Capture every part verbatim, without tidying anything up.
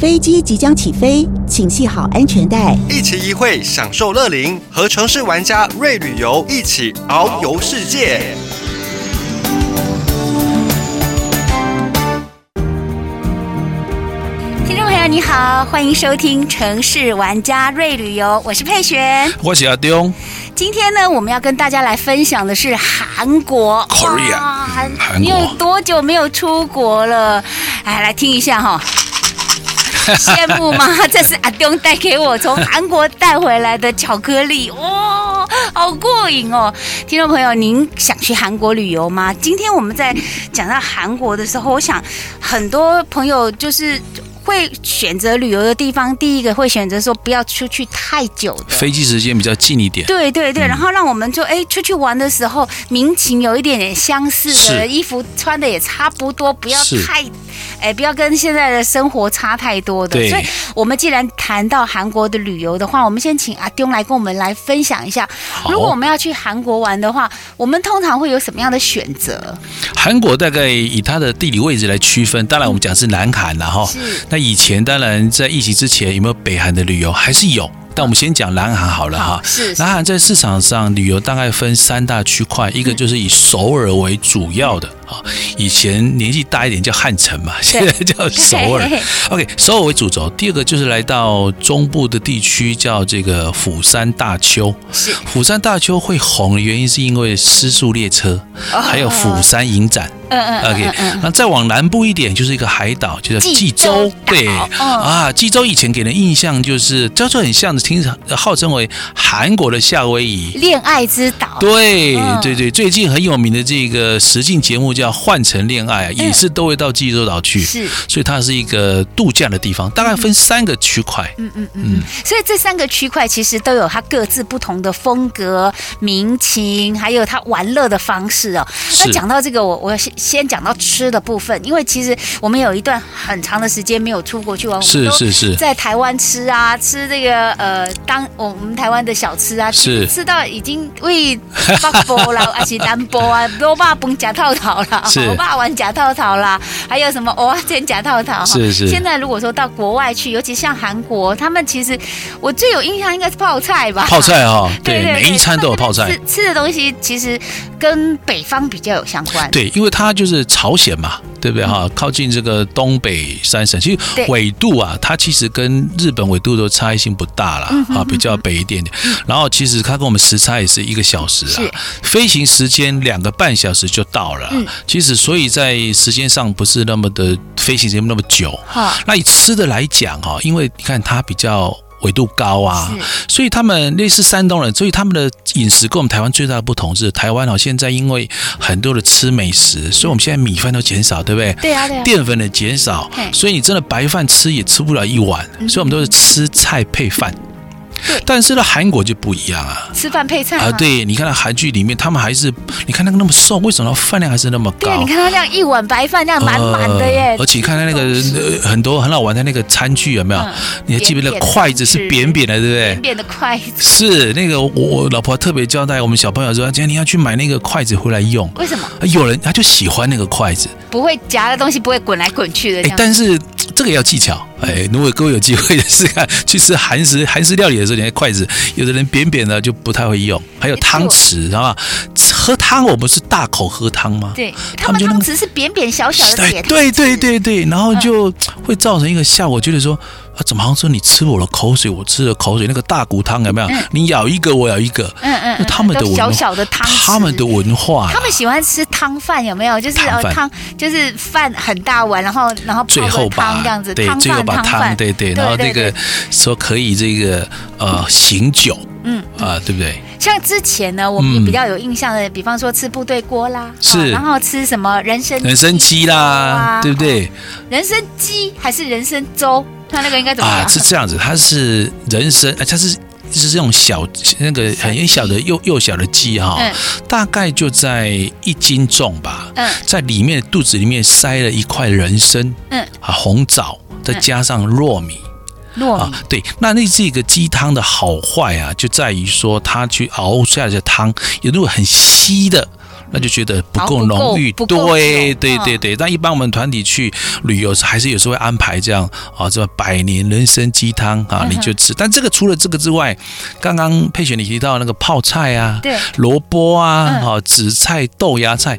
飞机即将起飞，请系好安全带。一期一会，享受乐龄，和城市玩家瑞旅游一起遨游世界。听众朋友你好，欢迎收听城市玩家瑞旅游，我是佩璇，我是阿丁。今天呢，我们要跟大家来分享的是韩国 Korea， 韩国你有多久没有出国了？哎，来听一下哈、哦。羡慕吗？这是阿东带给我从韩国带回来的巧克力，哦，好过瘾哦！听众朋友，您想去韩国旅游吗？今天我们在讲到韩国的时候，我想很多朋友就是会选择旅游的地方，第一个会选择说不要出去太久的，飞机时间比较近一点。对对对，嗯、然后让我们就哎出去玩的时候，民情有一点点相似的，衣服穿的也差不多，不要太哎不要跟现在的生活差太多的。所以我们既然谈到韩国的旅游的话，我们先请阿丁来跟我们来分享一下，如果我们要去韩国玩的话，我们通常会有什么样的选择？韩国大概以它的地理位置来区分，当然我们讲是南韩了哈。是。以前当然在疫情之前有没有北韩的旅游还是有，但我们先讲南韩好了哈。是。南韩在市场上旅游大概分三大区块，一个就是以首尔为主要的。以前年纪大一点叫汉城嘛，现在叫首尔。OK， 首尔为主轴。第二个就是来到中部的地区，叫这个釜山大丘。釜山大丘会红的原因是因为《失速列车》，还有釜山影展。嗯 OK， 那再往南部一点就是一个海岛，就叫济州。对啊，济州以前给人印象就是，叫做很像的，听号称为韩国的夏威夷。恋爱之岛。对对对，最近很有名的这个实境节目。叫换乘恋爱、啊、也是都会到济州岛去，是，所以它是一个度假的地方，大概分三个区块。嗯嗯嗯，所以这三个区块其实都有它各自不同的风格、民情，还有它玩乐的方式哦。那讲到这个，我我先讲到吃的部分，因为其实我们有一段很长的时间没有出国去玩，是是是，在台湾吃啊，吃这个呃，当我们台湾的小吃啊，是吃到已经胃爆波了，而且南波啊，罗巴崩夹套套了。我爸玩假套套啦，还有什么蚵仔煎假套套。是是。现在如果说到国外去，尤其像韩国，他们其实我最有印象应该是泡菜吧。泡菜哈、哦，对，每一餐都有泡菜。吃, 吃的东西其实跟北方比较有相关。对，因为它就是朝鲜嘛，对不对哈、嗯？靠近这个东北三省，其实纬度啊，它其实跟日本纬度都差异性不大啦，啊、嗯，比较北一点点。嗯、然后其实它跟我们时差也是一个小时啊，飞行时间两个半小时就到了。嗯其实，所以在时间上不是那么的飞行时间那么久。那以吃的来讲哈，因为你看它比较纬度高啊，所以他们类似山东人，所以他们的饮食跟我们台湾最大的不同是，台湾哦现在因为很多的吃美食，所以我们现在米饭都减少，对不对？对啊，对啊。淀粉的减少，所以你真的白饭吃也吃不了一碗，所以我们都是吃菜配饭。但是呢，韩国就不一样啊，吃饭配菜啊、呃，对，你看到韩剧里面，他们还是，你看那个那么瘦，为什么饭量还是那么高？对，你看他这样一碗白饭，这样满满的耶。呃、而且你看他那个、呃、很多很好玩的那个餐具有没有？嗯、你还记不记得那筷子是扁扁的，对不对？扁扁的筷子。是那个 我, 我老婆特别交代我们小朋友说，今天你要去买那个筷子回来用。为什么？有人他就喜欢那个筷子，不会夹的东西不会滚来滚去的。哎，但是这个要技巧。哎，如果各位有机会试看去吃韩食韩式料理的时候，你看筷子，有的人扁扁的就不太会用，还有汤匙，知道吗？喝汤我们是大口喝汤吗？对，他们汤匙是扁扁小小的铁汤匙。对对对对，然后就会造成一个效果，就是说。啊、怎么好像说你吃我的口水，我吃的口水？那个大骨汤有没有？嗯、你咬一个，我咬一个。嗯嗯，他们的文化，小小的汤，他们的文化，他们喜欢吃汤饭有没有？就是汤饭、哦、汤就是饭很大碗，然后然后泡个汤这样子，对，最后把汤，对对，然后这个说可以这个呃醒酒。嗯啊、呃，对不对？像之前呢，我们也比较有印象的，嗯、比方说吃部队锅啦，是，然后吃什么人参人参鸡啦，啊、对不对？人参鸡还是人参粥？它那个应该怎么啊？是这样子，它是人参，它是。就是这种小那个很小的幼幼小的鸡哈、哦嗯，大概就在一斤重吧。嗯，在里面肚子里面塞了一块人参，嗯啊红枣，再加上糯米。糯米、啊、对，那那这个鸡汤的好坏啊，就在于说它去熬下来的汤，如果很稀的。那就觉得不够浓郁，对对对对。但一般我们团体去旅游还是有时候会安排这样啊，这百年人参鸡汤啊，你就吃。但这个除了这个之外，刚刚佩璇你提到那个泡菜啊，萝卜啊，啊紫菜、豆芽菜。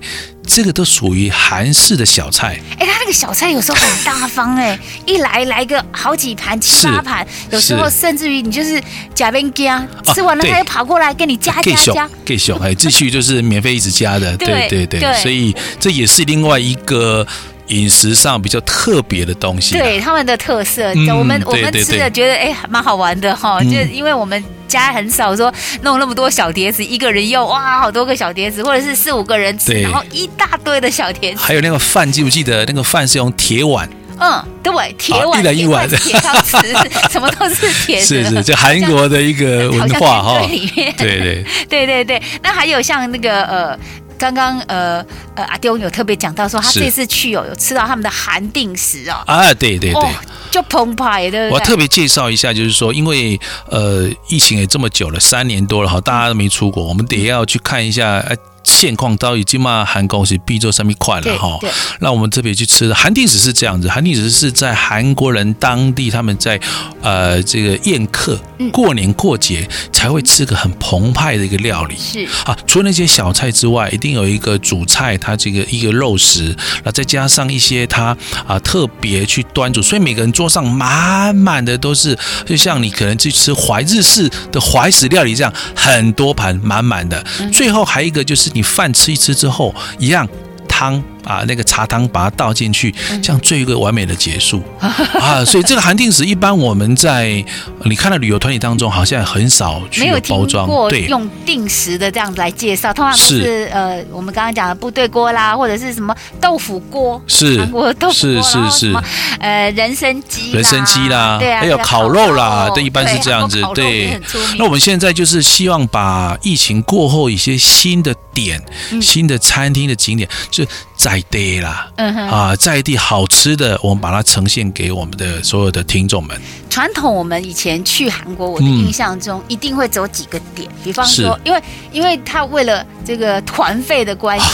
这个都属于韩式的小菜，哎、欸，他那个小菜有时候很大方哎、欸，一来来个好几盘、七八盘，有时候甚至于你就是假边加，吃完了他又跑过来跟你加加加，给熊哎，继续就是免费一直加的，对对 对, 对，所以这也是另外一个。饮食上比较特别的东西、啊，对他们的特色，嗯、我们我们吃的觉得哎蛮、欸、好玩的哈、嗯，就因为我们家很少说弄那么多小碟子，一个人用哇好多个小碟子，或者是四五个人吃，然后一大堆的小碟子。还有那个饭，记不记得那个饭是用铁碗？嗯，对，铁碗、一人一碗、铁汤匙，什么都是铁的。是是，就韩国的一个文化哈。对对对对对，那还有像那个呃。刚刚呃呃阿丁有特别讲到说，他这次去哦有吃到他们的韩定食哦啊，对对对，哦、就澎湃，对不对？我特别介绍一下，就是说，因为呃疫情也这么久了，三年多了哈，大家都没出国，我们得要去看一下。呃现况到已经嘛，韩国是必做上面快了哈。那我们特别去吃的韩定食是这样子，韩定食是在韩国人当地他们在呃这个宴客、过年过节才会吃个很澎湃的一个料理。是啊，除了那些小菜之外，一定有一个主菜，它这个一个肉食，那再加上一些它啊特别去端煮，所以每个人桌上满满的都是，就像你可能去吃怀日式的怀石料理这样，很多盘满满的。最后还有一个就是。你饭吃一吃之后，一样汤啊，那个茶汤把它倒进去，这样做一个完美的结束啊。所以这个韩定食一般我们在你看到旅游团体当中，好像很少去有包装，对，用定食的这样子来介绍，通常都是呃我们刚刚讲的部队锅啦，或者是什么豆腐锅，是韩国豆腐锅，是是是，呃人参鸡，人参鸡啦，对啊，还有烤肉啦，对，一般是这样子，对。那我们现在就是希望把疫情过后一些新的。点新的餐厅的景点就在地啦，嗯、啊，在地好吃的，我们把它呈现给我们的所有的听众们。传统我们以前去韩国，我的印象中、嗯、一定会走几个点，比方说，因为因为他为了这个团费的关系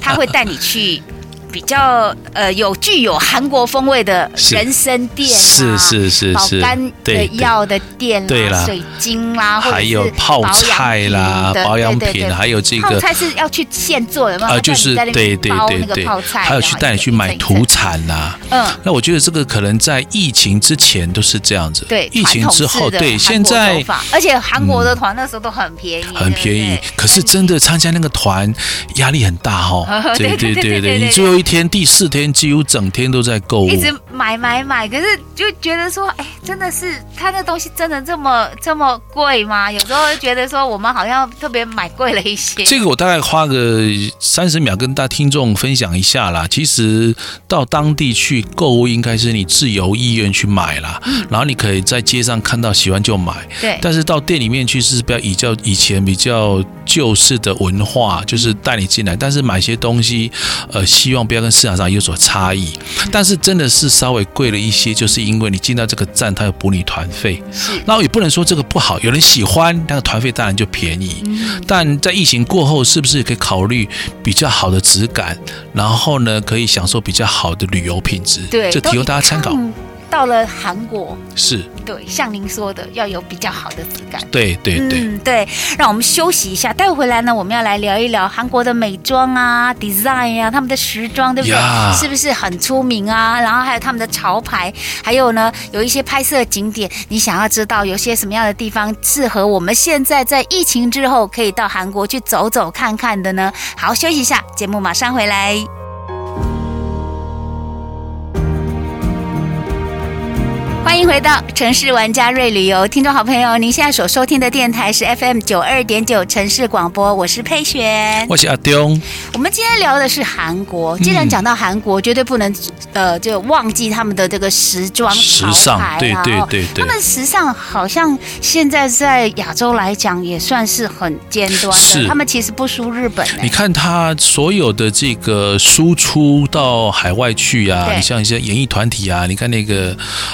他会带你去。比较呃有具有韩国风味的人参店、啊、是是是是，保肝的药的店啦，对啦，水晶啦，还有泡菜啦、保养品，还有这个泡菜是要去现做的吗？呃，就是对对对对，还有去带你去买土产啦、啊。嗯，那我觉得这个可能在疫情之前都是这样子，对，疫情之后，对，现在而且韩国的团那时候都很便宜，嗯、很便宜。可是真的参加那个团压力很大哦，对对对对，你最后一。天第四天几乎整天都在购物，一直买买买，可是就觉得说，哎、欸，真的是他那东西真的这么这么贵吗？有时候觉得说我们好像特别买贵了一些。这个我大概花个三十秒跟大家听众分享一下啦。其实到当地去购物应该是你自由意愿去买啦，嗯、然后你可以在街上看到喜欢就买。对，但是到店里面去是比较以较以前比较旧式的文化，就是带你进来，但是买些东西，呃，希望不要跟市场上有所差异，但是真的是稍微贵了一些，就是因为你进到这个站，它要补你团费。那也不能说这个不好，有人喜欢，那个团费当然就便宜。嗯、但在疫情过后，是不是可以考虑比较好的质感，然后呢，可以享受比较好的旅游品质？对，这提供大家参考。到了韩国是对，像您说的要有比较好的质感。对对对、嗯，对，让我们休息一下，待会回来呢，我们要来聊一聊韩国的美妆啊、design 啊，他们的时装，对不对？ Yeah. 是不是很出名啊？然后还有他们的潮牌，还有呢，有一些拍摄景点，你想要知道有些什么样的地方适合我们现在在疫情之后可以到韩国去走走看看的呢？好，休息一下，节目马上回来。欢迎回到城市玩家瑞旅游，听众好朋友，您现在所收听的电台是 F M 九二点九城市广播，我是佩璇，我是阿丁。我们今天聊的是韩国，既然讲到韩国，嗯、绝对不能呃就忘记他们的这个时装潮牌、啊、时尚，对对对对，他们时尚好像现在在亚洲来讲也算是很尖端的，他们其实不输日本、欸。你看他所有的这个输出到海外去啊，你像一些演艺团体啊，你看那个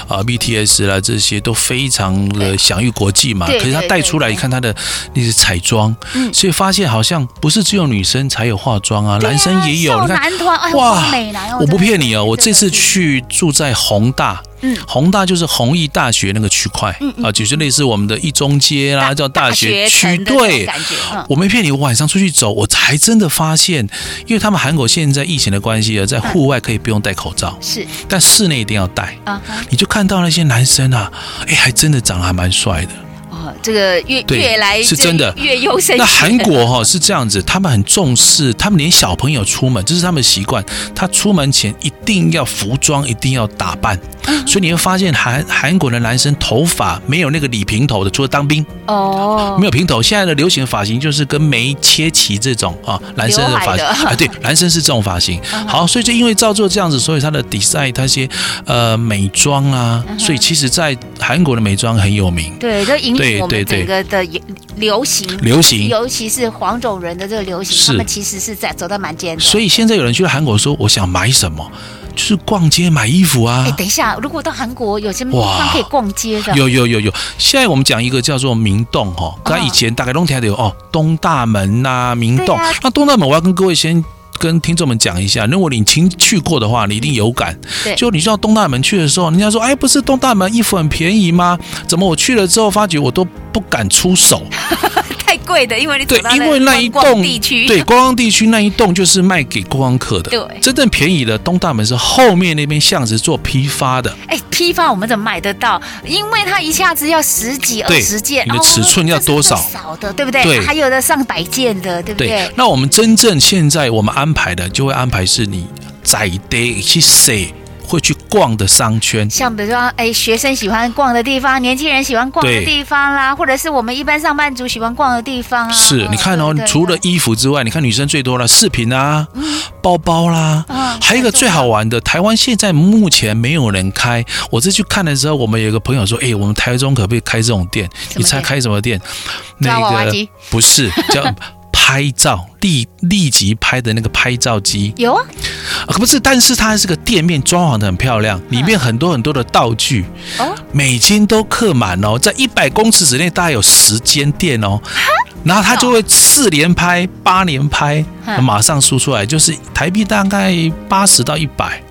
啊、呃、B T S。B T S 啦这些都非常的享誉国际嘛，可是他带出来你看他的那些彩妆，所以发现好像不是只有女生才有化妆啊，男生也有，你看哇，我不骗你哦，我这次去住在弘大，嗯，弘大就是弘毅大学那个区块，嗯嗯啊，就是类似我们的一中街啦，叫大学区，对，嗯，我没骗你，我晚上出去走，我还真的发现，因为他们韩国现在疫情的关系啊，在户外可以不用戴口罩，是，嗯，但室内一定要戴，嗯，你就看到那些男生啊，哎，还真的长得还蛮帅的。这个 越, 越来是真的越优胜。那韩国，哦，是这样子，他们很重视，他们连小朋友出门，这是他们的习惯，他出门前一定要服装，一定要打扮。嗯，所以你会发现 韩, 韩国的男生头发没有那个理平头的，除了当兵哦，没有平头。现在的流行发型就是跟梅切奇这种啊，男生的发型啊，对，男生是这种发型。嗯，好，所以就因为照做这样子，所以他的 design 他些呃美妆啊，嗯，所以其实在韩国的美妆很有名，对，就引起我们整个的流行，流行，尤其是黄种人的这个流行，他们其实是在走到蛮尖的。所以现在有人去韩国说，我想买什么？就是逛街买衣服啊！哎，等一下，如果到韩国有什么地方可以逛街的？有有有有。现在我们讲一个叫做明洞哈，它以前大概都听到有哦，东大门呐，啊，明洞。啊，那东大门我要跟各位先。跟听众们讲一下，如果你亲去过的话，你一定有感。就你到东大门去的时候，人家说：“哎，不是东大门衣服很便宜吗？怎么我去了之后，发觉我都不敢出手。”太贵的，因为你走到对，因为那一栋地区，对，观光地区那一栋就是卖给观光客的。对，真正便宜的东大门是后面那边巷子做批发的。哎，批发我们怎么买得到？因为它一下子要十几二十件，你的尺寸要多少？哦，少的，对不对？对，还有的上百件的，对不对？对，那我们真正现在我们安排的，就会安排是你在地去洗。会去逛的商圈，像比如说，哎，学生喜欢逛的地方，年轻人喜欢逛的地方啦，或者是我们一般上班族喜欢逛的地方啊。是，你看哦，除了衣服之外，你看女生最多了，饰品啊，嗯，包包啦，啊，还有一个最好玩的，台湾现在目前没有人开。我这去看的时候，我们有一个朋友说，哎，我们台中可不可以开这种店？你猜开什么店？那个不是叫。拍照立立即拍的那个拍照机有啊，可不是，但是它是个店面，装潢的很漂亮，里面很多很多的道具，哦，每间都客满哦，在一百公尺之内大概有十间店哦，然后它就会四连拍、八连拍，马上输出来，就是台币大概八十到一百，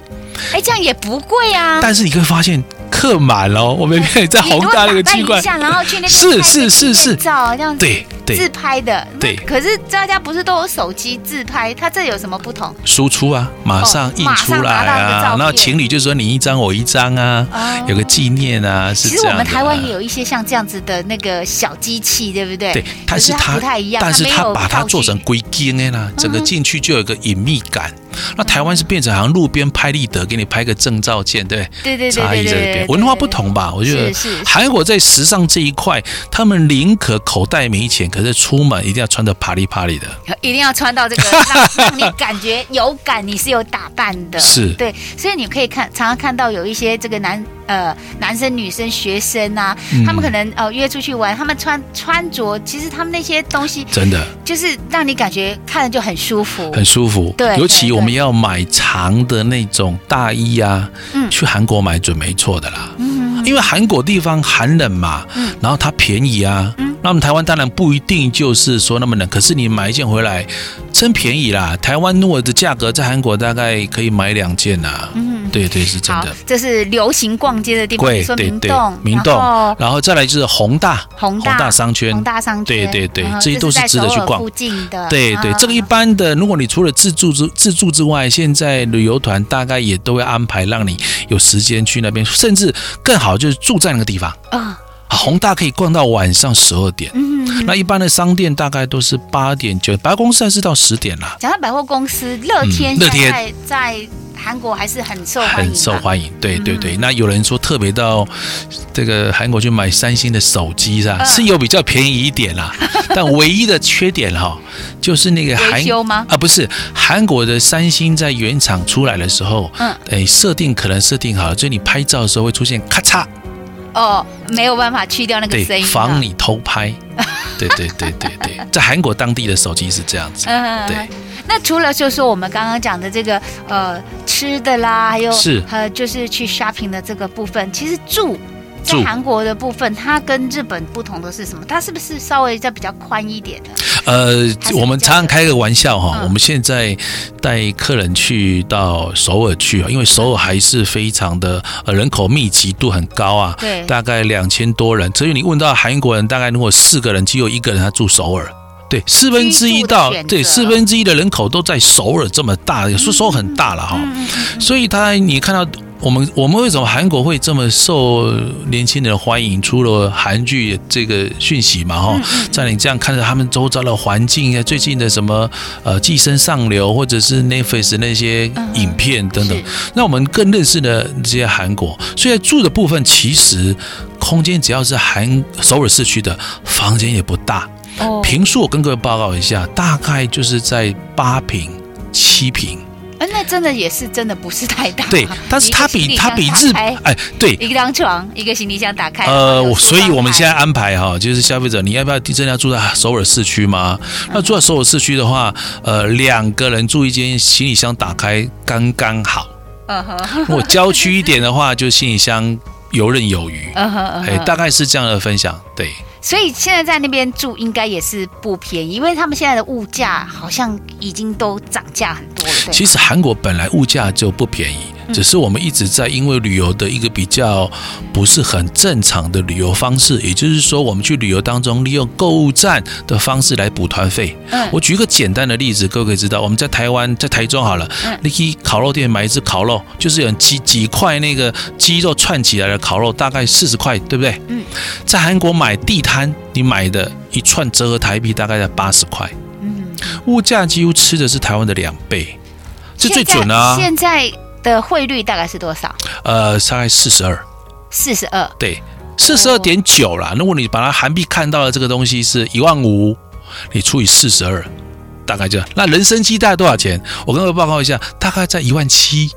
哎，这样也不贵啊。但是你会发现。客满了，我没骗你，在宏大那个区块，然后去那边是是是是照这样子，对对，自拍的对。可是大家不是都有手机自拍，它这有什么不同？输出啊，马上印出来啊，然后情侣就说你一张我一张啊，哦，有个纪念啊，是这样的啊。其实我们台湾也有一些像这样子的那个小机器，对不对？对，它是它不太一样，但是它把它做成规间的啦，整个进去就有一个隐秘感。那台湾是变成好像路边拍立得，给你拍个证照件，对不对？对对对对对对，差异在这边，文化不同吧？我觉得韩国在时尚这一块，他们宁可口袋没钱，可是出门一定要穿的啪里啪里的，一定要穿到这个让你感觉有感，你是有打扮的，是对。所以你可以看，常常看到有一些这个男呃男生、女生、学生啊，嗯，他们可能呃约出去玩，他们穿穿着，其实他们那些东西真的就是让你感觉看着就很舒服，很舒服。对，尤其我。我们要买长的那种大衣啊，嗯，去韩国买准没错的啦，嗯，因为韩国地方寒冷嘛，嗯，然后它便宜啊，嗯，那我们台湾当然不一定就是说那么冷，可是你买一件回来真便宜啦，台湾如果的价格在韩国大概可以买两件啦，嗯，对对是真的。这是流行逛街的地方，对对对，明洞，明洞，然后，然后再来就是宏大，宏大，宏大商圈，宏大商圈，对对对，这些都是值得去逛。对对，这个一般的，如果你除了自助之自助之外，现在旅游团大概也都会安排让你有时间去那边，甚至更好就是住在那个地方啊。宏大可以逛到晚上十二点，嗯，那一般的商店大概都是八点九，百货公司还是到十点啦。讲到百货公司，乐天现在，嗯，在韩国还是很受欢迎，很受欢迎。对对对，嗯，那有人说特别到这个韩国去买三星的手机啊，呃、是有比较便宜一点啦，但唯一的缺点哈，就是那个韩修吗？啊，不是，韩国的三星在原厂出来的时候，嗯，哎，设定可能设定好了，所以你拍照的时候会出现咔嚓。哦，没有办法去掉那个声音，防你偷拍。对对对对对，在韩国当地的手机是这样子。对，那除了就是说我们刚刚讲的这个呃吃的啦，还有是呃就是去 shopping 的这个部分，其实住在韩国的部分，它跟日本不同的是什么？它是不是稍微再比较宽一点的？呃，我们常常开个玩笑哈、嗯，我们现在带客人去到首尔去，因为首尔还是非常的、呃、人口密集度很高啊，对，大概两千多人。所以你问到韩国人，大概如果四个人只有一个人他住首尔。对，四分之一到对四分之一的人口都在首尔，这么大，有时候很大了哈、嗯嗯嗯。所以他你看到我们我们为什么韩国会这么受年轻人欢迎？除了韩剧这个讯息嘛哈、嗯嗯，在你这样看着他们周遭的环境啊，最近的什么呃《寄生上流》或者是 Netflix 那些影片等等、嗯，那我们更认识了这些韩国。所以住的部分其实空间只要是韩首尔市区的房间也不大。坪数我跟各位报告一下，大概就是在八坪、七坪。哎、呃，那真的也是真的不是太大。对，但是它比它比日哎，对，一张床，一个行李箱打开。呃，所以我们现在安排哈，就是消费者，你要不要真的要住在首尔市区吗？那住在首尔市区的话，呃，两个人住一间，行李箱打开刚刚好。嗯哼。如果郊区一点的话，就行李箱游刃有余。嗯哼嗯哼。哎，大概是这样的分享，对。所以现在在那边住应该也是不便宜，因为他们现在的物价好像已经都涨价很多了。对，其实韩国本来物价就不便宜、嗯，只是我们一直在因为旅游的一个比较不是很正常的旅游方式，也就是说我们去旅游当中利用购物站的方式来补团费、嗯。我举一个简单的例子，各位可以知道，我们在台湾在台中好了，嗯、你去烤肉店买一只烤肉，就是有几几块那个鸡肉串起来的烤肉，大概四十块，对不对？嗯、在韩国买地摊。你买的一串折合台币大概在八十块，物价几乎吃的是台湾的两倍，这最准啊！现在的汇率大概是多少？呃，大概四十二，四十二，对，四十二点九啦。如果你把它韩币看到的这个东西是一万五，你除以四十二，大概就那人参鸡大概多少钱？我跟各位报告一下，大概在一万七。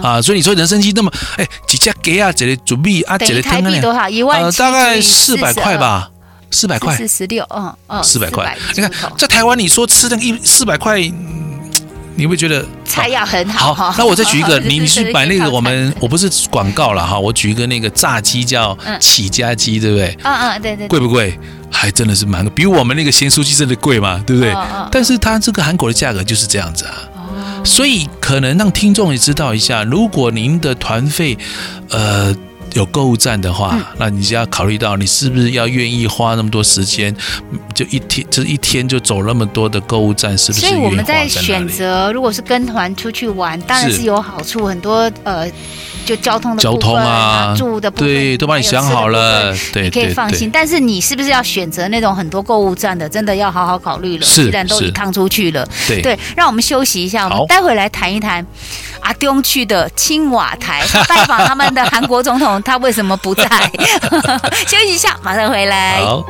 啊，所以你说人参鸡那么，哎、欸，几家给啊，这里准备啊，这里台币多少？一万、呃、大概四百块吧，四百块，四十六，嗯嗯，四百块。你看，在台湾你说吃那一四百块，你会觉得菜要很好。好，那我再举一个，你你去买那个我们我不是广告了哈，我举一个那个炸鸡叫起家鸡，对不对？嗯嗯，对对。贵不贵？还真的是蛮贵，比我们那个咸酥鸡真的贵嘛，对不对？但是它这个韩国的价格就是这样子啊。所以可能让听众也知道一下，如果您的团费，呃，有购物站的话，嗯、那你就要考虑到你是不是要愿意花那么多时间，就一天这一天就走那么多的购物站，是不是愿意花在哪里？所以我们在选择，如果是跟团出去玩，当然是有好处，很多呃，就交通的部分、交通啊、住的部分，对，都帮你想好了，对，你可以放心。但是你是不是要选择那种很多购物站的，真的要好好考虑了。是，既然都一趟出去了，对，对，让我们休息一下，我们待会来谈一谈阿中去的青瓦台拜访他们的韩国总统。他为什么不在？休息一下，马上回来。好，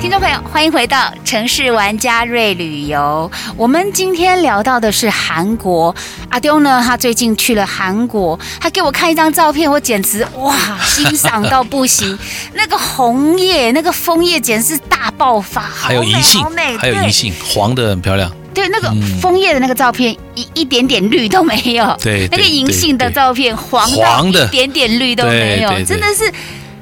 听众朋友，欢迎回到城市玩家瑞旅游。我们今天聊到的是韩国，阿中呢，他最近去了韩国，他给我看一张照片，我简直哇，欣赏到不行。那个红叶，那个枫叶，简直是大爆发，还有银杏，还有银杏，黄的很漂亮。对，那个枫叶的那个照片、嗯、一, 一点点绿都没有，对，那个银杏的照片黄到一点点绿都没有，真的是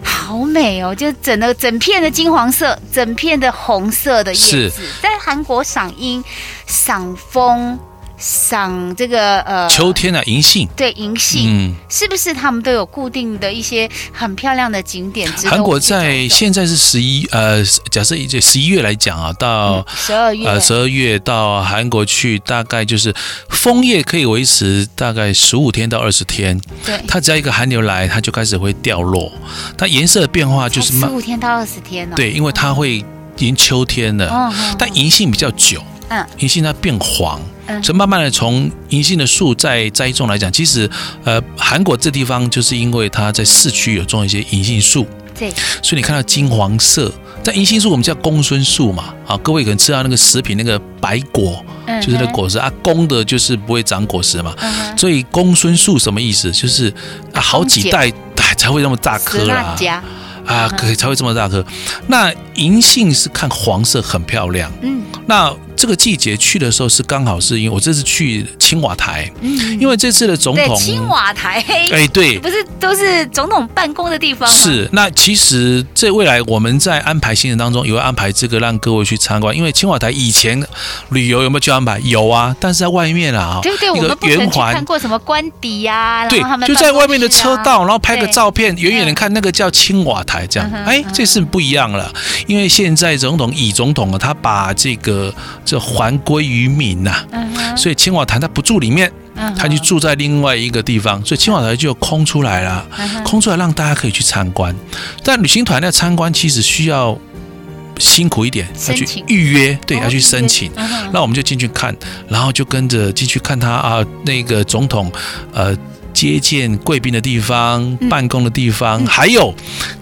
好美哦！就整个整片的金黄色，整片的红色的叶子，在韩国赏樱、赏枫、赏这个呃秋天的、啊、银杏，对银杏、嗯，是不是他们都有固定的一些很漂亮的景点？韩国在现在是十一呃，假设就十一月来讲啊，到十二、嗯、月呃十二月到韩国去，大概就是枫叶可以维持大概十五天到二十天。对，它只要一个寒流来，它就开始会掉落，它颜色的变化就是十五天到二十天、哦、对，因为它会已经秋天了，哦、但银杏比较久。嗯，银杏它变黄，所以慢慢的从银杏的树在栽种来讲，其实呃，韩国这地方就是因为它在市区有种一些银杏树，对，所以你看到金黄色，但银杏树我们叫公孙树嘛，啊，各位可能吃到那个食品那个白果，就是那果实啊，公的就是不会长果实嘛，所以公孙树什么意思？就是啊，好几代。才会那么大颗啦，啊，可以才会这么大颗。那银杏是看黄色很漂亮，嗯，那这个季节去的时候是刚好是因为我这次去青瓦台，嗯，因为这次的总统青瓦台，哎，对，不是都是总统办公的地方吗？是。那其实这未来我们在安排行程当中也会安排这个让各位去参观，因为青瓦台以前旅游有没有去安排？有啊，但是在外面啊，对对，我们不曾去看过什么官邸呀，对，就在外面的车道，然后拍个照片，远远的看那个叫青瓦台。这样，哎，这是不一样了，因为现在总统以总统他把这个这还归于民呐、啊，所以青瓦台他不住里面，他就住在另外一个地方，所以青瓦台就空出来了，空出来让大家可以去参观。但旅行团要参观，其实需要辛苦一点，要去预约，对，要去申请。那我们就进去看，然后就跟着进去看他啊，那个总统，呃。接见贵宾的地方、办公的地方，嗯嗯、还有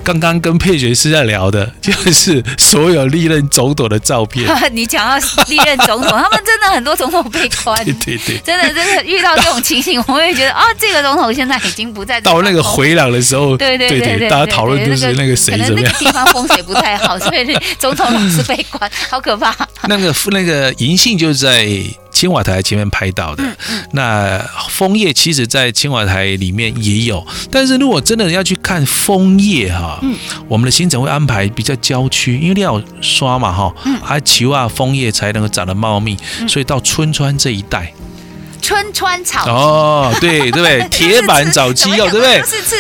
刚刚跟佩璇是在聊的，就是所有历任总统的照片。你讲到历任总统，他们真的很多总统被关，对对对，真的真的遇到这种情形，我会觉得啊、哦，这个总统现在已经不在这。到那个回廊的时候，对对对 对, 对, 对，大家讨论就是那个谁怎么样，可能那个地方风水不太好，所以总统老是被关，好可怕。那个那个银杏就在青瓦台前面拍到的，嗯嗯、那枫叶其实在青瓦台里面也有，但是如果真的要去看枫叶哈、啊嗯，我们的行程会安排比较郊区，因为你要刷嘛哈，啊树啊枫叶才能够长得茂密，所以到春川这一带。春川草鸡哦，对对不对？铁板炒鸡肉，对不对？是吃，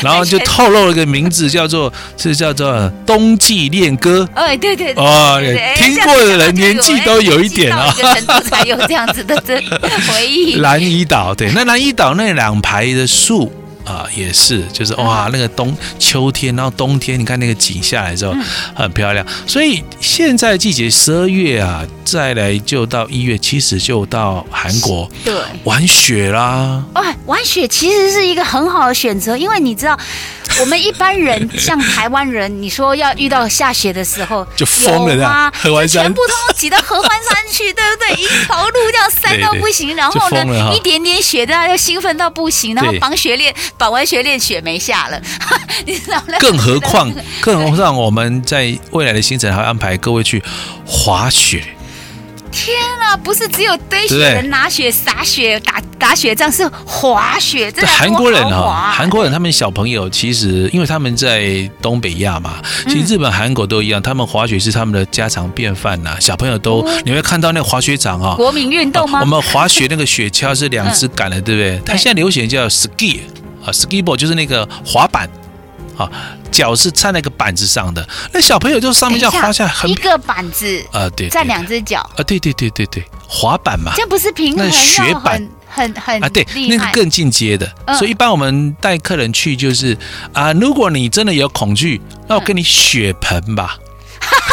然后就透露了一个名字，叫做是叫做冬季恋歌。哎，对对对，哦，听过的人年纪都有一点啊，程度才有这样子的回忆。兰屿岛，对，那兰屿岛那两排的树。啊、呃，也是，就是哇，那个冬秋天，然后冬天，你看那个景下来之后，很漂亮。所以现在季节十二月啊，再来就到一月，其实就到韩国对玩雪啦。哇、哦，玩雪其实是一个很好的选择，因为你知道，我们一般人像台湾人，你说要遇到下雪的时候就疯了啦，合欢山全部都挤到合欢山去，对不对？一条路这样塞到不行，对对然后呢，一点点雪，大家就兴奋到不行，然后绑雪链。把完雪练雪没下了，你知道吗？更何况，更何况我们在未来的行程还会安排各位去滑雪。天啊，不是只有堆雪人、拿雪、撒雪、打打雪仗，是滑雪。真的韩国人哈，韩国人他们小朋友其实，因为他们在东北亚嘛，其实日本、韩国都一样，他们滑雪是他们的家常便饭呐、啊。小朋友都你会看到那个滑雪场啊，国民运动吗？我们滑雪那个雪橇是两只杆的，对不对？它现在流行叫 ski。啊 ，skiboard 就是那个滑板，啊，脚是站在一个板子上的，那小朋友就上面这样滑下来很，一个板子，呃，对，站两只脚，啊，对对对对对，滑板嘛，这不是平衡，那雪板。很很啊，对，那个更进阶的、嗯，所以一般我们带客人去就是啊，如果你真的有恐惧，那我给你雪盆吧。嗯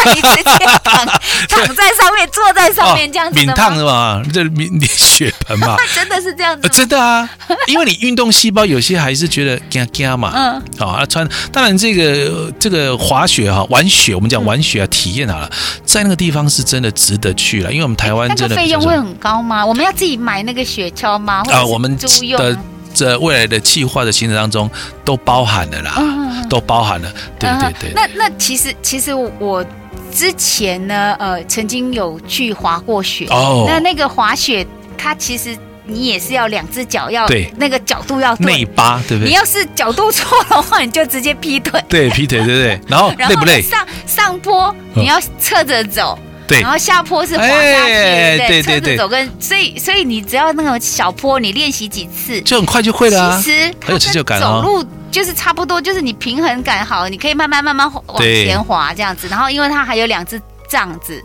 你直接 躺, 躺在上面，坐在上面这样子的吗？抿烫的嘛，这抿血盆嘛，真的是这样子、呃。真的啊，因为你运动细胞有些还是觉得惊惊嘛，嗯，哦、啊穿，当然这个这个滑雪哈、啊，玩雪我们讲玩雪啊，体验好了，在那个地方是真的值得去了，因为我们台湾真的那个费用会很高吗？我们要自己买那个雪橇吗？啊、呃，我们的。这未来的计划的行程当中都包含了啦，嗯、都包含了，对对 对, 对、嗯。那那其实其实我之前呢，呃，曾经有去滑过雪。哦。那那个滑雪，它其实你也是要两只脚要对那个角度要对内八，对不对？你要是角度错的话，你就直接劈腿。对，劈腿，对不对？然后累不累？上上坡你要侧着走。嗯然后下坡是滑下去，欸、对对对，走跟所以所以你只要那种小坡，你练习几次就很快就会了、啊。其实很有成就感哦。走路就是差不多，就是你平衡感好，你可以慢慢慢慢往前滑这样子。然后因为它还有两只杖子，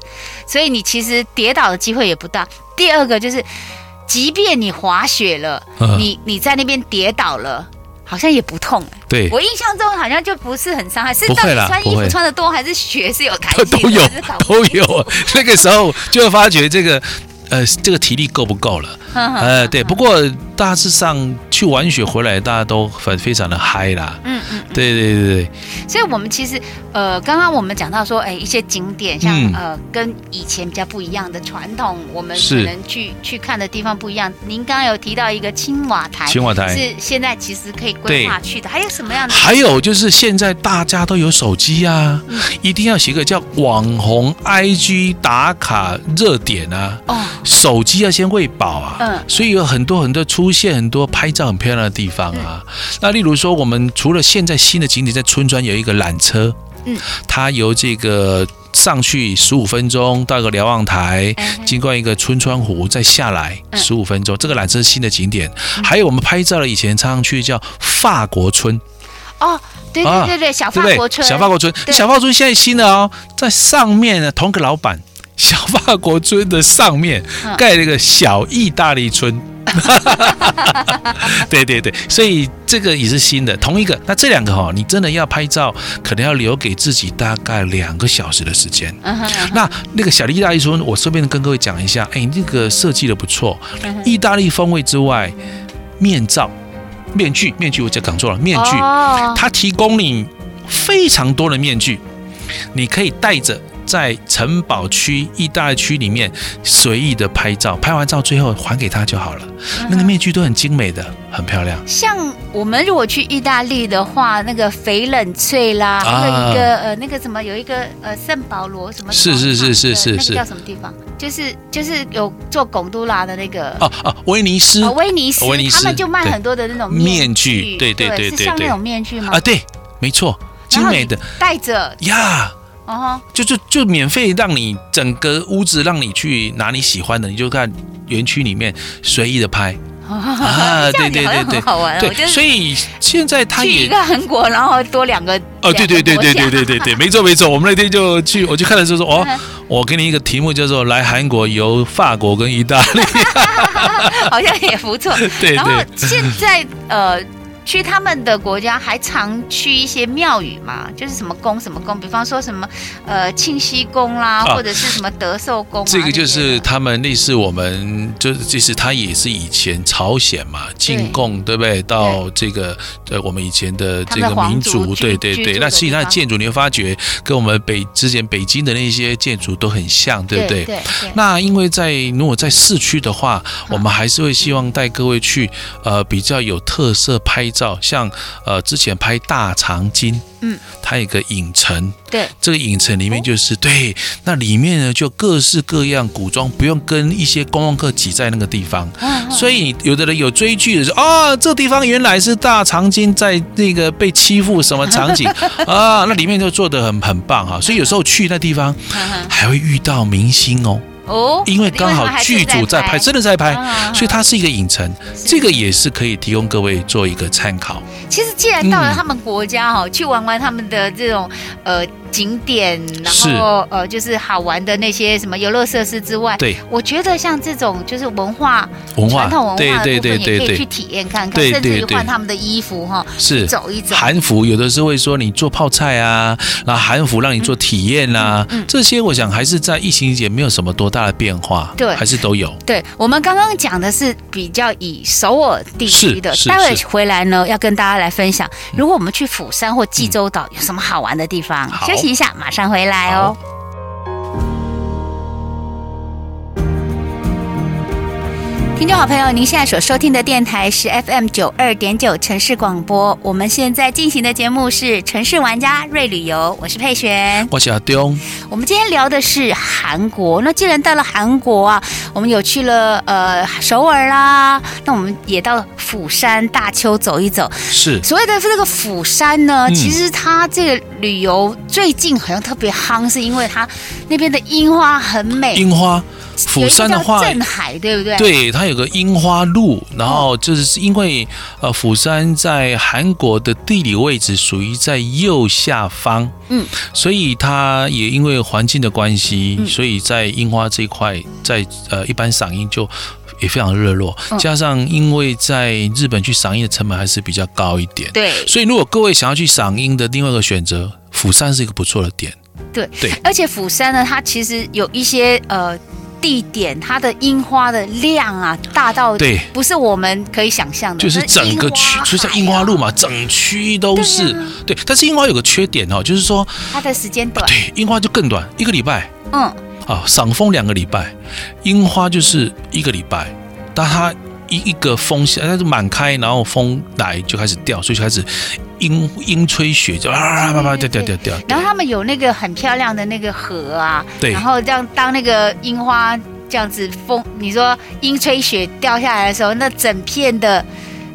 所以你其实跌倒的机会也不大。第二个就是，即便你滑雪了，嗯、你你在那边跌倒了。好像也不痛，对我印象中好像就不是很伤害，是到底穿衣服穿的多还是雪是有弹性的？都有都有，那个时候就会发觉这个呃这个体力够不够了，呃对，不过大致上去玩雪回来，大家都非常的嗨啦。嗯 嗯, 嗯，对对对对。所以我们其实呃，刚刚我们讲到说，哎，一些景点像、嗯、呃，跟以前比较不一样的传统，我们可能去去看的地方不一样。您刚刚有提到一个青瓦台，青瓦台是现在其实可以规划去的。还有什么样的？还有就是现在大家都有手机啊，嗯、一定要写个叫网红 I G 打卡热点啊。哦。手机要先喂饱啊。嗯。所以有很多很多出。出现很多拍照很漂亮的地方啊，那例如说我们除了现在新的景点，在春川有一个缆车，嗯，它由这个上去十五分钟到一个瞭望台，经过一个春川湖，再下来十五分钟，这个缆车是新的景点。还有我们拍照的以前常常去叫法国村，哦，对对对对，小法国村，小法国村，小法国村现在新的哦，在上面呢同个老板，小法国村的上面盖了一个小意大利村。对对对，所以这个也是新的，同一个。那这两个哈、哦，你真的要拍照，可能要留给自己大概两个小时的时间。Uh-huh, uh-huh. 那那个小意大利村，我顺便跟各位讲一下，哎，那个设计的不错， uh-huh. 意大利风味之外，面罩、面具、面具，我讲错了，面具， oh. 它提供你非常多的面具，你可以戴着。在城堡区、意大利区里面随意的拍照，拍完照最后还给他就好了。嗯、那个面具都很精美的，很漂亮。像我们如果去意大利的话，那个翡冷翠啦，啊、还有一个呃那个什么，有一个呃圣保罗什么，是是是是是是，那个叫什么地方？就是就是有做贡都拉的那个哦哦、啊啊，威尼斯、哦、威尼斯，威尼斯，他们就卖很多的那种面具，面具对对对 对, 对, 对，是像那种面具吗？啊，对，没错，精美的，戴着呀。Yeah,Uh-huh. 就, 就, 就免费让你整个屋子让你去拿你喜欢的，你就看园区里面随意的拍。啊，对对对对，好玩、哦。对，所以现在他也去一个韩国，然后多两个。哦，对对对对对对对对，没错没错。我们那天就去，我就看的时候说，哦，我给你一个题目叫做"来韩国游法国跟意大利"，好像也不错。对对。然后现在呃。去他们的国家还常去一些庙宇嘛，就是什么宫什么宫，比方说什么呃庆熙宫啦、啊，或者是什么德寿宫、啊。这个就是他们类似我们，就是就是他也是以前朝鲜嘛，进贡 对, 对不对？到这个呃我们以前的这个民族，对对对。那其实它的建筑你会发觉跟我们北之前北京的那些建筑都很像，对不 对, 对, 对, 对？那因为在如果在市区的话，我们还是会希望带各位去呃比较有特色拍。像呃之前拍大长今，嗯，它有一个影城，对，这个影城里面就是、哦、对，那里面呢就各式各样古装，不用跟一些观光客挤在那个地方，哦、所以有的人有追剧的时候，啊，这个地方原来是大长今在那个被欺负什么场景啊，那里面就做得很很棒哈，所以有时候去那地方还会遇到明星哦。哦，因为刚好剧组在拍，真的在拍，所以它是一个影城，这个也是可以提供各位做一个参考。其实既然到了他们国家、哦嗯、去玩玩他们的这种呃景点，然后呃就是好玩的那些什么游乐设施之外，对，我觉得像这种就是文化、文化传统文化的部分也可以去体验看看，对对对对对，甚至于换他们的衣服哈、哦，是走一走。韩服有的是会说你做泡菜啊，然后韩服让你做体验啊，嗯嗯嗯、这些我想还是在疫情前没有什么多。大的变化，对，还是都有。对，我们刚刚讲的是比较以首尔地区的，待会回来呢要跟大家来分享，如果我们去釜山或济州岛、嗯、有什么好玩的地方。休息一下，马上回来哦。听众好朋友，您现在所收听的电台是 F M 九二点九城市广播，我们现在进行的节目是城市玩家瑞旅游，我是佩璇，我是阿东。我们今天聊的是韩国，那既然到了韩国啊，我们有去了呃首尔啦，那我们也到釜山、大邱走一走。是，所谓的这个釜山呢，嗯、其实它这个旅游最近好像特别夯，是因为它那边的樱花很美。樱花。釜山的话，镇海对不对？对，它有个樱花路，然后就是因为呃，釜山在韩国的地理位置属于在右下方，嗯，所以它也因为环境的关系，嗯、所以在樱花这一块，在呃一般赏樱就也非常热络，加上因为在日本去赏樱的成本还是比较高一点，对，所以如果各位想要去赏樱的另外一个选择，釜山是一个不错的点，对对，而且釜山呢，它其实有一些呃。地点它的樱花的量啊，大到对，不是我们可以想象的，就是整个区，就是在樱花路嘛，整区都是 对,、啊、对。但是樱花有个缺点哦，就是说它的时间短，啊、对，樱花就更短，一个礼拜，嗯，啊，赏枫两个礼拜，樱花就是一个礼拜，但它一一个风下，它就满开，然后风来就开始掉，所以就开始。樱樱吹雪就啊叭叭掉掉掉掉，然后他们有那个很漂亮的那个河啊，对，然后这样当那个樱花这样子风，你说樱吹雪掉下来的时候，那整片的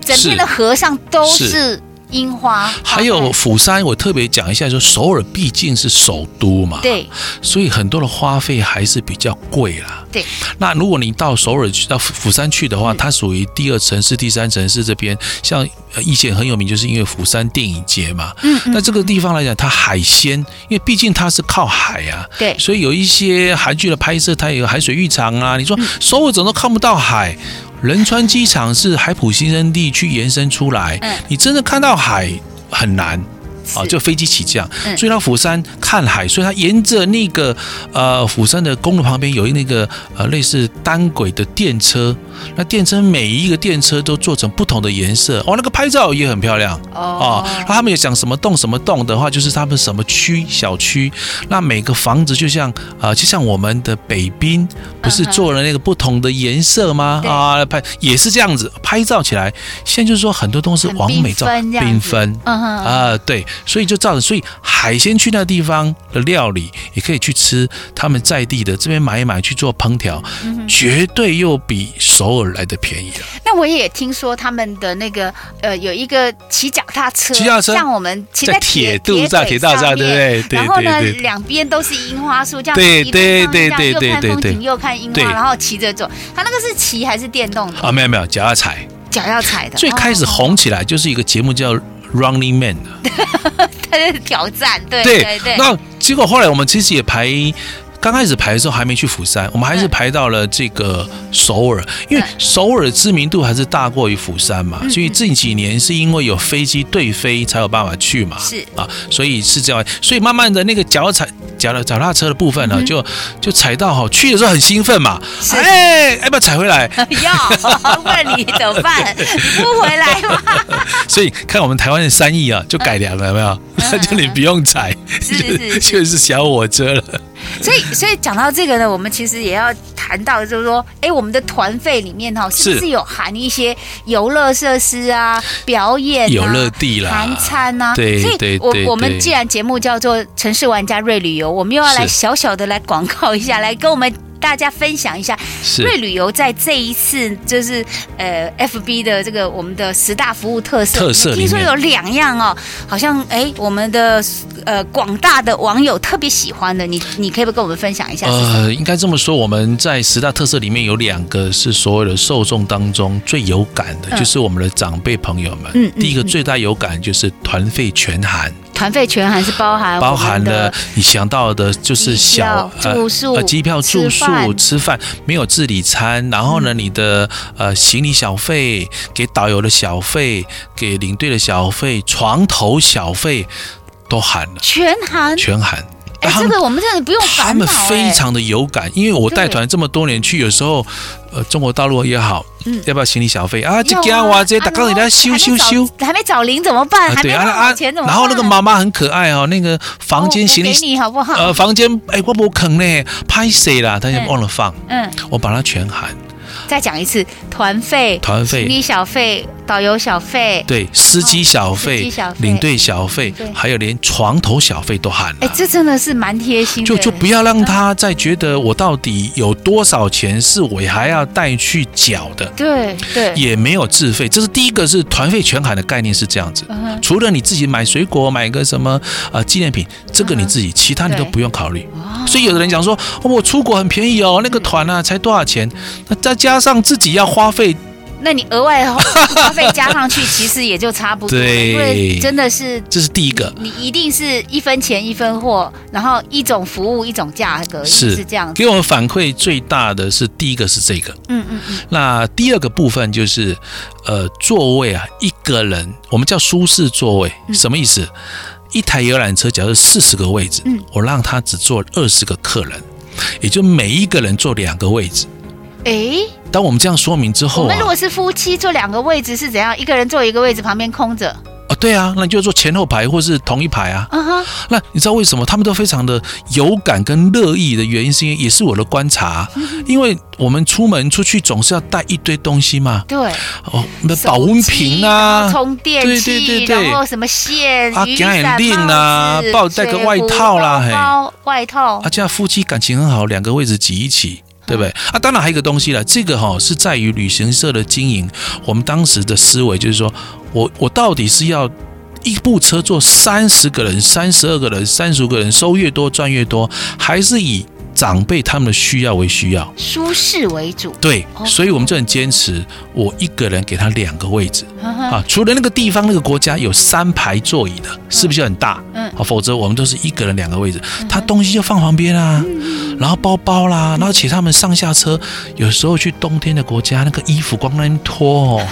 整片的河上都是樱花。还有釜山，我特别讲一下，说首尔毕竟是首都嘛，对，所以很多的花费还是比较贵啦。对，那如果你到首尔去到釜山去的话，嗯、它属于第二城市、第三城市这边，像以前很有名，就是因为釜山电影节嘛。嗯, 嗯，那这个地方来讲，它海鲜，因为毕竟它是靠海啊，对，所以有一些韩剧的拍摄，它有海水浴场啊。你说首尔怎么都看不到海？仁川机场是海埔新生地区延伸出来、嗯、你真的看到海很难、啊、就飞机起降、嗯、所以到釜山看海，所以它沿着那个呃釜山的公路旁边有那个呃类似单轨的电车，那电车每一个电车都做成不同的颜色哦，那个拍照也很漂亮哦。那、啊、他们也讲什么洞什么洞的话，就是他们什么区小区，那每个房子就像呃就像我们的北滨不是做了那个不同的颜色吗？啊，拍也是这样子拍照起来。现在就是说很多东西往美照缤纷，啊、呃、对，所以就造成，所以海鲜去那地方的料理也可以去吃他们在地的，这边买一买去做烹调，嗯、绝对又比首尔来的便宜了。那我也听说他们的那个呃有一个骑脚踏车，骑脚踏车像我们骑在铁路上、铁道上，对不对？对，然后呢，两边都是樱花树，这样对对对对对对对，又看。然后骑着走，他那个是骑还是电动的？啊，没有没有，脚要踩，脚要踩的。最开始红起来就是一个节目叫《Running Man》的，他是挑战，对对 对, 对。那结果后来我们其实也排，刚开始排的时候还没去釜山，我们还是排到了这个首尔，因为首尔知名度还是大过于釜山嘛，所以近几年是因为有飞机对飞才有办法去嘛，是啊，所以是这样，所以慢慢的那个脚踩脚的脚踏车的部分呢、啊，就就踩到哈，去的时候很兴奋嘛，哎，要不要踩回来？要，问你怎么办？你不回来吗？所以看我们台湾的三义啊，就改良了，有没有？那就你不用踩，就是小火车了。所以，所以讲到这个呢，我们其实也要谈到，就是说，哎，我们的团费里面哈，是不是有含一些游乐设施啊、表演、啊、游乐地啦、含餐啊？对对对。所以我，我们既然节目叫做《城市玩家瑞旅游》，我们又要来小小的来广告一下，来跟我们大家分享一下瑞旅游在这一次就是呃 F B 的这个我们的十大服务特色，特色里面听说有两样哦，好像哎我们的呃广大的网友特别喜欢的，你你可以不跟我们分享一下？呃，应该这么说，我们在十大特色里面有两个是所有的受众当中最有感的，嗯、就是我们的长辈朋友们。嗯嗯、第一个最大有感就是团费全含。团费全含是包含包含了你想到的，就是小住宿、呃、机票、住宿、吃饭，没有自理餐。然后呢，嗯、你的呃行李小费、给导游的小费、给领队的小费、床头小费都含了，全含，全含。哎、欸，这个我们真的不用烦恼、欸。他们非常的有感，因为我带团这么多年去，有时候呃中国大陆也好。嗯、要不要行李小费啊？这给我这打工人家修修修，还没找零怎么办？还没找钱怎么办？然后那个妈妈很可爱哦，那个房间行李、哦、我给你好不好？呃，房间哎、欸，我不肯呢，拍谁啦？他也忘了放。嗯，我把它全含。再讲一次，团费、团费、行李小费、导游小费，对，司机小费、哦、领队小费，还有连床头小费都含了。哎，这真的是蛮贴心的。就就不要让他再觉得我到底有多少钱是我还要带去缴的。对对，也没有自费，这是第一个是团费全含的概念是这样子。嗯、除了你自己买水果、买个什么呃纪念品，这个你自己，嗯、其他你都不用考虑。所以有的人讲说、哦，我出国很便宜哦，那个团啊才多少钱？那再加上自己要花费，那你额外花费加上去，其实也就差不多。对，因为真的是，这是第一个，你一定是一分钱一分货，然后一种服务一种价格，是是这样子。给我们反馈最大的是第一个是这个，嗯嗯嗯。那第二个部分就是，呃，座位啊，一个人我们叫舒适座位，嗯、什么意思？一台游览车假设四十个位置，嗯、我让他只坐二十个客人。也就每一个人坐两个位置。诶，当我们这样说明之后、啊、我们如果是夫妻坐两个位置是怎样？一个人坐一个位置，旁边空着啊，对啊，那你就坐前后排或是同一排啊。Uh-huh. 那你知道为什么他们都非常的有感跟乐意的原因，是因为也是我的观察，嗯、因为我们出门出去总是要带一堆东西嘛。对，哦，保温瓶啊，充电器，对对对对，然后什么线、啊、雨伞、帽子啊，抱带个外套啦，嘿，外套。啊，这样夫妻感情很好，两个位置挤一起。对不对啊？当然还有一个东西了，这个、哦、是在于旅行社的经营。我们当时的思维就是说，我我到底是要一部车坐三十个人、三十二个人、三十五个人，收越多赚越多，还是以长辈他们的需要为需要，舒适为主。对，哦、所以我们就很坚持，我一个人给他两个位置、嗯、啊。除了那个地方、那个国家有三排座椅的，是不是很大？嗯，啊、否则我们都是一个人两个位置，嗯、他东西就放旁边啊。嗯，然后包包啦，然后且他们上下车，有时候去冬天的国家，那个衣服光那边脱、哦，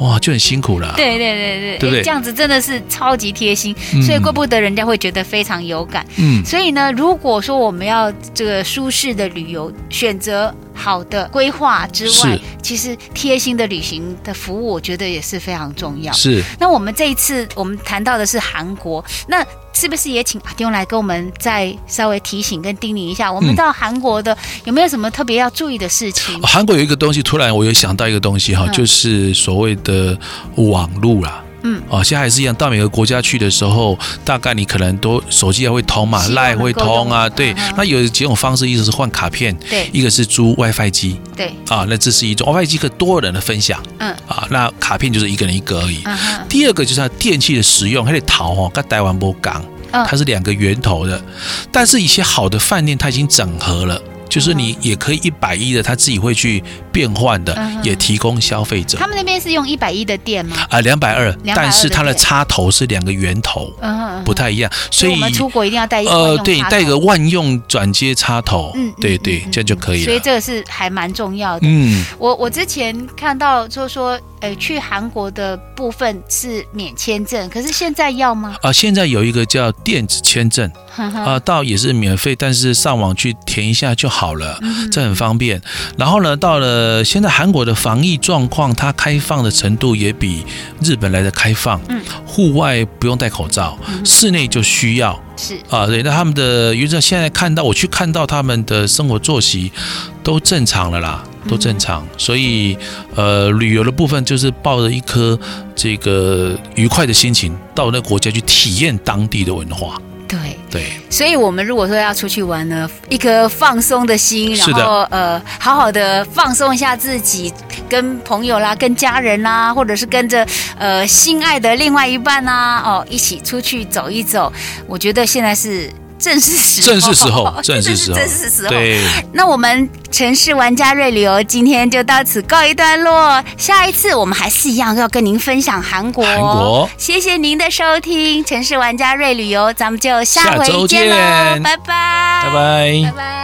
哇，就很辛苦了、啊。对对对对，对不对？这样子真的是超级贴心，嗯、所以怪不得人家会觉得非常有感。嗯，所以呢，如果说我们要这个舒适的旅游，选择好的规划之外，其实贴心的旅行的服务，我觉得也是非常重要。是。那我们这一次我们谈到的是韩国，那是不是也请阿丁来跟我们再稍微提醒跟叮咛一下？我们到韩国的、嗯、有没有什么特别要注意的事情？韩国有一个东西，突然我有想到一个东西哈、嗯，就是所谓的网路啦。嗯，哦，现在还是一样，到每个国家去的时候，大概你可能都手机还会通嘛，Line会通啊，对。那有几种方式，一个是换卡片，对；一个是租 WiFi 机，对。啊，那这是一种 WiFi 机可以多人的分享，嗯。啊，那卡片就是一个人一个而已。嗯、第二个就是它电器的使用，它得淘哦，跟台湾不港，它是两个源头的，但是一些好的饭店它已经整合了。就是你也可以一百一的，他自己会去变换的、嗯，也提供消费者。他们那边是用一百一的电吗？啊，两百二，但是它的插头是两个圆头、嗯，不太一样。所以我们出国一定要带一呃，对，带一个万用转接插头。嗯，对 对, 对、嗯，这样就可以了。所以这个是还蛮重要的。嗯，我我之前看到就说。呃，去韩国的部分是免签证，可是现在要吗？啊、呃，现在有一个叫电子签证，啊、呃，倒也是免费，但是上网去填一下就好了，嗯、这很方便。然后呢，到了现在韩国的防疫状况，它开放的程度也比日本来的开放，嗯、户外不用戴口罩，嗯、室内就需要。是啊，对，那他们的，尤其现在看到我去看到他们的生活作息都正常了啦，都正常，嗯、所以呃，旅游的部分就是抱着一颗这个愉快的心情，到那国家去体验当地的文化。对对，所以我们如果说要出去玩呢，一颗放松的心，然后呃，好好的放松一下自己，跟朋友啦，跟家人啦，或者是跟着呃心爱的另外一半啦，哦，一起出去走一走。我觉得现在是正是时候，正是时候，正是时候，正是时候。对，那我们城市玩家锐旅游今天就到此告一段落，下一次我们还是一样要跟您分享韩国。韩国，谢谢您的收听，城市玩家锐旅游，咱们就下回见喽，拜拜，拜拜，拜拜。